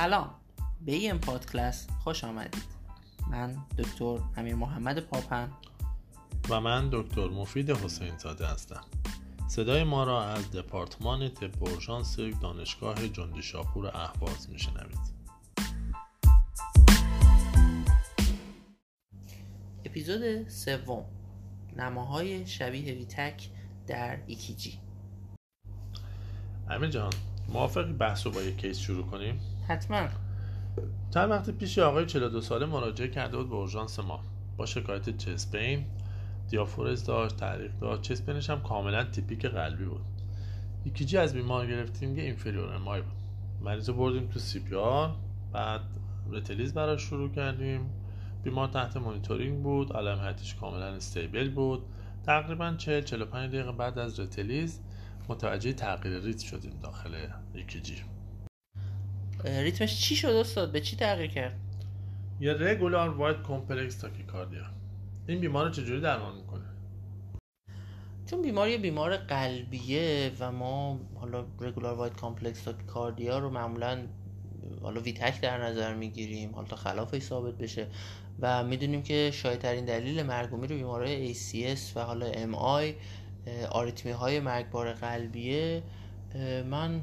سلام به امپادکلاس خوش آمدید. من دکتر امیر محمد پاپن و من دکتر مفید حسین زاده هستم. صدای ما را از دپارتمان تپ ورشانس دانشگاه جندی شاپور اهواز میشنوید. اپیزود سوم، نماهای شبیه ویتک در ایکیجی. امیر جان، موافقی بحث رو با یک کیس شروع کنیم؟ حتما. چند وقت پیش آقای 42 ساله مراجعه کرده بود به اورژانس ما با شکایت چست پین، دیافورز داشت، تعریق داشت، چست پینش هم کاملا تیپیک قلبی بود. ایکیجی از بیمار گرفتیم که اینفریور امای بود. مریض رو بردیم تو سی پی آر، بعد رتلیز براش شروع کردیم. بیمار تحت مانیتورینگ بود، علائم حیاتیش کاملا استیبل بود. تقریبا 45 دقیقه بعد از رتلیز متوجه تغییر ریتم شدیم داخل ایکیجی. ریتمش چی شد استاد؟ به چی تغییر کرد؟ یه رگولار واید کمپلکس تاکیکاردیا. این بیمار رو چجوری درمان میکنه؟ چون بیمار قلبیه و ما حالا رگولار واید کمپلکس تاکیکاردیا رو معمولاً حالا ویتک در نظر میگیریم، حالا تا خلافش ثابت بشه، و میدونیم که شایع‌ترین دلیل مرگومی رو بیمارای ACS و حالا MI، آریتمی های مرگبار قلبیه. من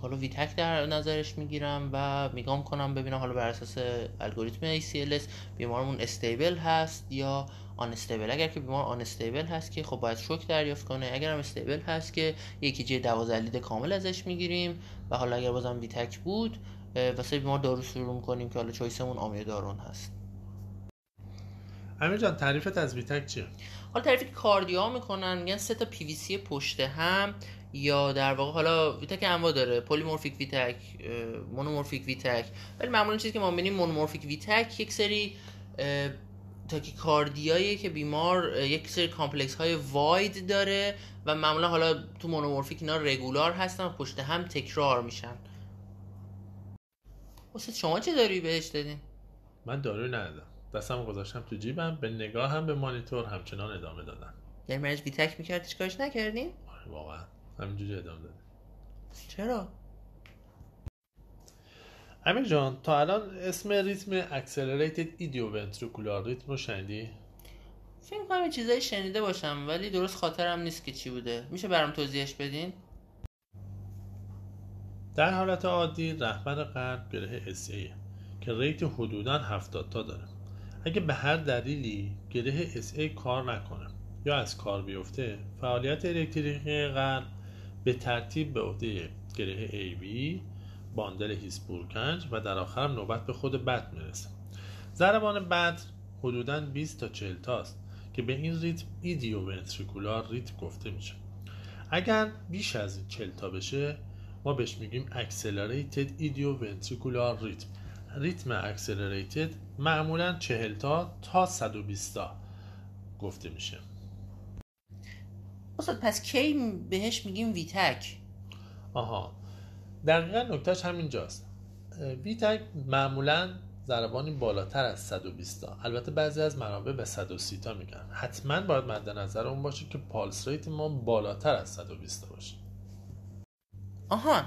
حالا ویتک در نظرش میگیرم و میگم کنم ببینم حالا بر اساس الگوریتم ACLS بیمارمون استیبل هست یا آن استیبل. اگر که بیمار آن استیبل هست که خب باید شوک دریافت کنه، اگر هم استیبل هست که یکی جه 12 لید کامل ازش میگیریم، و حالا اگر بازم ویتک بود واسه بیمار دارو شروع میکنیم که حالا چویسمون آمیدارون هست. امیر جان، تعریفت از ویتک چیه؟ حالا تعریفی که کاردیا میکنن میگن 3 تا پی وی سی پشت هم، یا در واقع حالا ویتک انواع داره، پلیمورفیک ویتک، مونومورفیک ویتک، ولی معمولا چیزی که ما میبینیم مونومورفیک ویتک یک سری تاکیکاردیایی که بیمار یک سری کامپلکس های واید داره و معمولا حالا تو مونومورفیک اینا رگولار هستن و پشت هم تکرار میشن. واسه شما چه دارویی بهش دادین؟ من دارویی ندادم. دستم گذاشتم تو جیبم، به نگاه هم به مانیتور همچنان ادامه دادم. یعنی مریض ویتک میکرد هیچ کارش نکردین؟ آره واقعا همینجوری ادامه دادم. چرا؟ امیر جان، تا الان اسم ریتم اکسلریتد ایدیو ونتریکولار ریتم رو شنیدی؟ فکر کنم یه چیزایی شنیده باشم ولی درست خاطرم نیست که چی بوده. میشه برام توضیحش بدین؟ در حالت عادی رهبر قلب گره SAه که ریت حدوداً 70 تا داره. اگه به هر دلیلی گره SAه کار نکنه یا از کار بیفته، فعالیت الکتریکی قلب به ترتیب به عهده گره AB، باندل هیسپورکنج و در آخر نوبت به خود بط میرسه. ضربان بط حدوداً 20 تا 40 تاست که به این ریتم ایدیو ونتریکولار ریتم گفته میشه. اگر بیش از این 40 تا بشه ما بهش میگیم اکسلریتد ایدیو ونتریکولار ریتم. ریتم اکسلریتد معمولاً 40 تا 120 تا گفته میشه. استاد پس کی بهش میگیم ویتک؟ آها، دقیقاً نکتهش همینجاست. ویتک معمولاً ضربانی بالاتر از 120 تا، البته بعضی از منابع به 130 تا میگن. حتماً باید مد نظر اون باشه که پالس ریت ما بالاتر از 120 تا باشه. آها،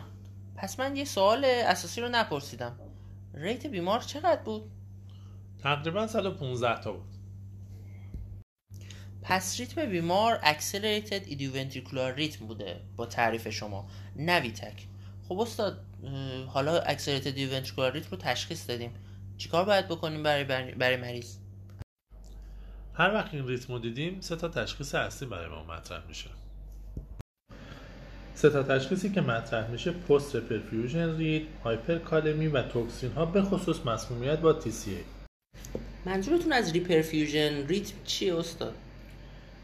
پس من یه سوال اساسی رو نپرسیدم. ریت بیمار چقدر بود؟ تقریبا 115 تا بود. پس ریتم بیمار accelerated idioventricular ریتم بوده با تعریف شما، نه ویتک. خب استاد، حالا accelerated idioventricular ریتم رو تشخیص دادیم، چیکار باید بکنیم برای مریض؟ هر وقت این ریتم رو دیدیم 3 تا تشخیص اصلی برای ما مطرح میشه. 3 تا تشخیصی که مطرح میشه پست پرفیوژن رید، هایپرکالمی و توکسین ها، به خصوص مسمومیت با TCA. منظورتون از ریپرفیوژن رید چیه استاد؟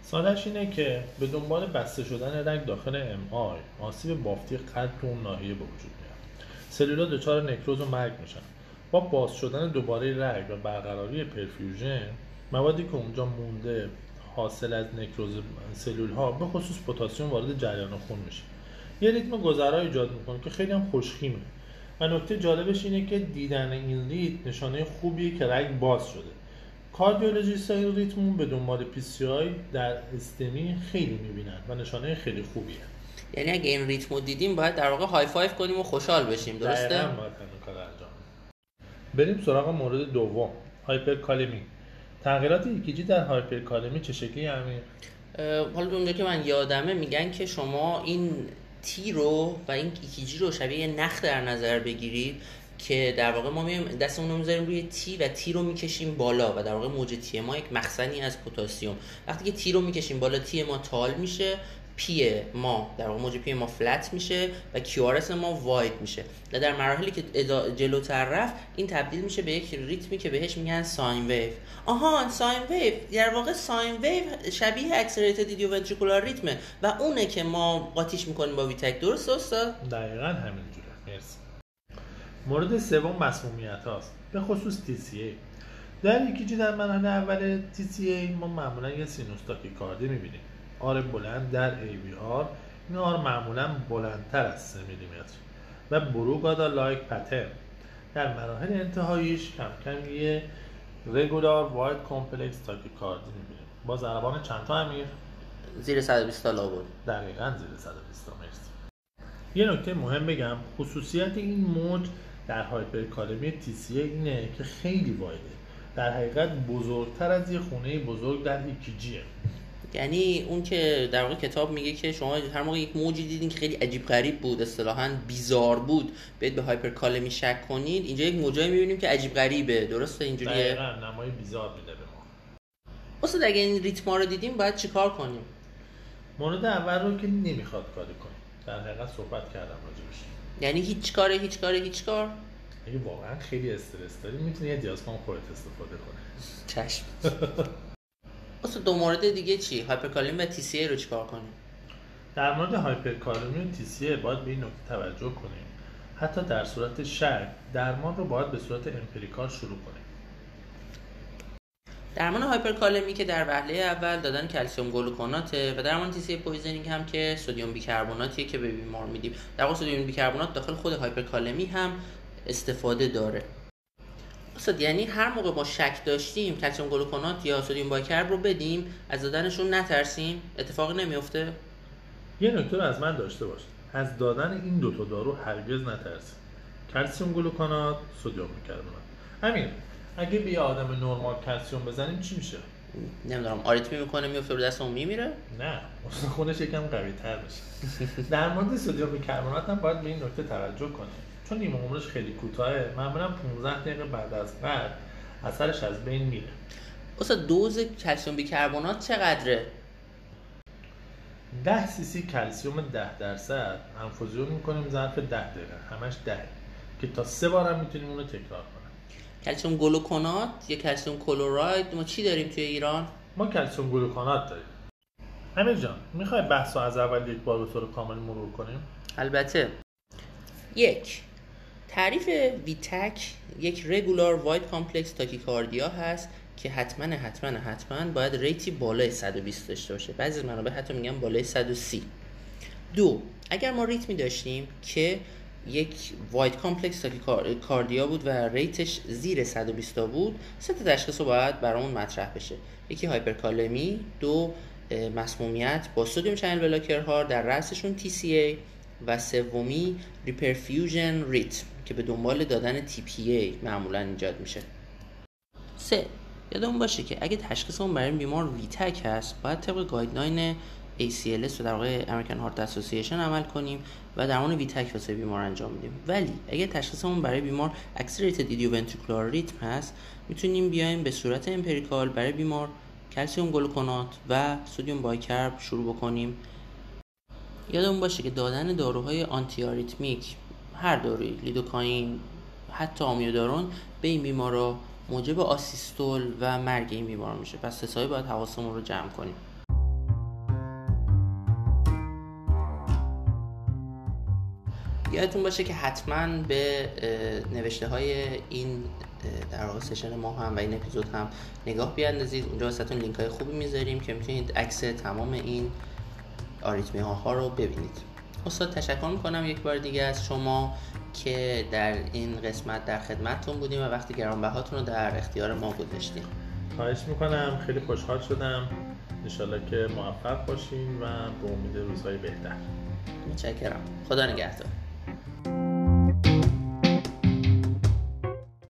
ساده‌اش اینه که به دنبال بسته شدن رگ داخل MI، آسیب بافتی قلب تو اون ناحیه به وجود میاد. سلول‌ها دچار نکروز و مرگ میشن. با باز شدن دوباره رگ و برقراری پرفیوژن، موادی که اونجا مونده حاصل از نکروز سلول‌ها، به خصوص پتاسیم، وارد جریان خون میشه. یه ریتم گذرا ایجاد میکنه که خیلی هم خوشخیمه. و نکته جالبش اینه که دیدن این ریتم نشانه خوبیه که رگ باز شده. کاردیولوژیست‌ها این ریتمون به دنبال PCI در استمی خیلی میبینن و نشانه خیلی خوبیه. یعنی اگه این ریتمو دیدیم باید در واقع های فایو کنیم و خوشحال بشیم، درسته؟ دقیقاً باید این کار انجام بدیم. بریم سراغ مورد دوم، هایپرکالمی. تغییرات EKG در هایپرکالمی چه شکلی همین؟ حالا اونجا که من یادمه میگن که شما این تی رو و این EKG رو شبیه نخ در نظر بگیرید که در واقع ما میایم دستمون رو میذاریم روی تی و تی رو میکشیم بالا و در واقع موج تی ما یک مخزنی از پتاسیم. وقتی که تی رو میکشیم بالا تی ما تال میشه، پی ما در واقع موج پی ما فلت میشه و QRS ما واید میشه. و در مراحلی که جلوتر رفت این تبدیل میشه به یک ریتمی که بهش میگن ساین ویو. آها، ساین ویو در واقع ساین ویو شبیه اکسلراتد دیوونتریکولار ریتمه و اونه که ما قاطیش میکنیم با ویتاک. درست استاد؟ دقیقاً همینجوره. مرسی. مورد سوم مسمومیت هاست، به خصوص TCA. در EKG در مرحله اول TCA ما معمولا یه سینوس تاکیکاردی میبینیم. آر بلند در AVR، این آر معمولا بلندتر از 3 میلیمتر و بروگادا لایک پترن. در مراحل انتهاییش کم کم یه رگولار واید کمپلکس تاکیکاردی میبینیم. با ضربان چند تا امیر؟ زیر 120 تا لابد. دقیقاً زیر 120 تا. مرسی. یه نکته مهم بگم، خصوصیت این موج در هایپرکالمی TCA اینه که خیلی وایده، در حقیقت بزرگتر از یه خونه بزرگ در EKGه. یعنی اون که در واقع کتاب میگه که شما هر موقع یک موجی دیدین که خیلی عجیب غریب بود، اصطلاحاً بیزار بود، باید به هایپرکالمی شک کنید. اینجا یک موجایی میبینیم که عجیب غریبه، درسته اینجوریه؟ دقیقاً، نمای بیزار میده به ما. اصلا اگه این ریتما رو دیدیم باید چیکار کنیم؟ مورد اول رو که نمیخواد کاری کنیم. در حقیقت صحبت کردم راجعش. یعنی هیچ کار. اگه واقعا خیلی استرس داری میتونی یه دیازپام خودت استفاده کنی. چشم. اصلا دو مورد دیگه چی؟ هایپرکالمی و TCA رو چیکار کنیم؟ در مورد هایپرکالمی و TCA باید به این نکته توجه کنیم. حتی در صورت شک درمان رو باید به صورت امپریکال شروع کنیم. درمان هایپرکالمی که در وهله اول دادن کلسیم گلوکوناته و درمان TCA پویزنینگ هم که سدیم بیکربناتیه که به بیمار میدیم. در واقع سدیم بیکربنات داخل خود هایپرکالمی هم استفاده داره. اصلا یعنی هر موقع ما شک داشتیم کلسیم گلوکونات یا سدیم بیکرب رو بدیم، از دادنشون نترسیم، اتفاقی نمیفته. یه نکته رو از من داشته باش، از دادن این دو تا دارو هرگز نترسیم. کلسیم گلوکونات، سدیم بیکربنات. همین. اگه به آدم نرمال کلسیم بزنیم چی میشه؟ نمیدونم، آریتمی میکنه، میفته رو دستمون میمیره؟ نه، اصلا خودش یکم قوی تر میشه. در مورد سدیم بیکربنات هم باید به این نکته توجه کنیم، چون نیمه عمرش خیلی کوتاهه، معمولا 15 دقیقه بعد از قد اثرش از بین میره. اصلا دوز کلسیم بیکربنات چقدره؟ 10 سی سی کلسیم 10% انفوزیون میکنیم ظرف 10 دقیقه، همش 10 که تا 3 بار هم میتونیم اونو تکرار کنیم. کلسیم گلوکونات یا کلسیم کلوراید ما چی داریم توی ایران؟ ما کلسیم گلوکونات داریم. امیر جان، میخوای بحث رو از اول یک بار به طور کامل مرور کنیم؟ البته. 1. تعریف ویتاک یک رگولار واید کامپلکس تاکیکاردیا هست که حتما باید ریتی بالای 120 داشته باشه. بعضی منابع حتی میگن بالای 130. 2. اگر ما ریتمی داشتیم که یک واید کامپلکس تاکیکاردیا بود و ریتش زیر 120 تا بود، سه تا تشخیص رو باید برامون مطرح بشه. یکی هایپرکالمی، 2 مسمومیت با سدیم چنل بلاکرها در رأسشون TCA و سومی ریپرفیوژن ریتم که به دنبال دادن TPA معمولا ایجاد میشه. 3. یادمون باشه که اگه تشخیصمون برای بیمار ویتاک هست، باید طبق گایدلاین ACLS و در واقع American Heart Association عمل کنیم و درمان ویتاک واسه بیمار انجام میدیم. ولی اگه تشخیصمون برای بیمار Accelerated Idioventricular Rhythm هست، میتونیم بیایم به صورت امپریکال برای بیمار کلسیم گلوکونات و سدیم بیکرب شروع بکنیم. یادمون باشه که دادن داروهای آنتی آریتمیک، هر دارویی، لیدوکاین، حتی آمیودارون، به این بیمارا موجب آسیستول و مرگ این بیمار میشه. پس سه‌تایی باید حواسمون رو جمع کنیم. یادتون باشه که حتما به نوشته های این در واقع سشن ما هم و این اپیزود هم نگاه بیاندازید. اونجا واسهتون لینک های خوبی میذاریم که میتونید عکس تمام این آریتمی ها رو ببینید. استاد تشکر میکنم یک بار دیگه از شما که در این قسمت در خدمتتون بودیم و وقتی گرانبهاتون رو در اختیار ما گذاشتیم. خواهش میکنم، خیلی خوشحال شدم. انشالله که موفق باشین و به امید روزهای بهتر. متشکرم. خدا نگهدار.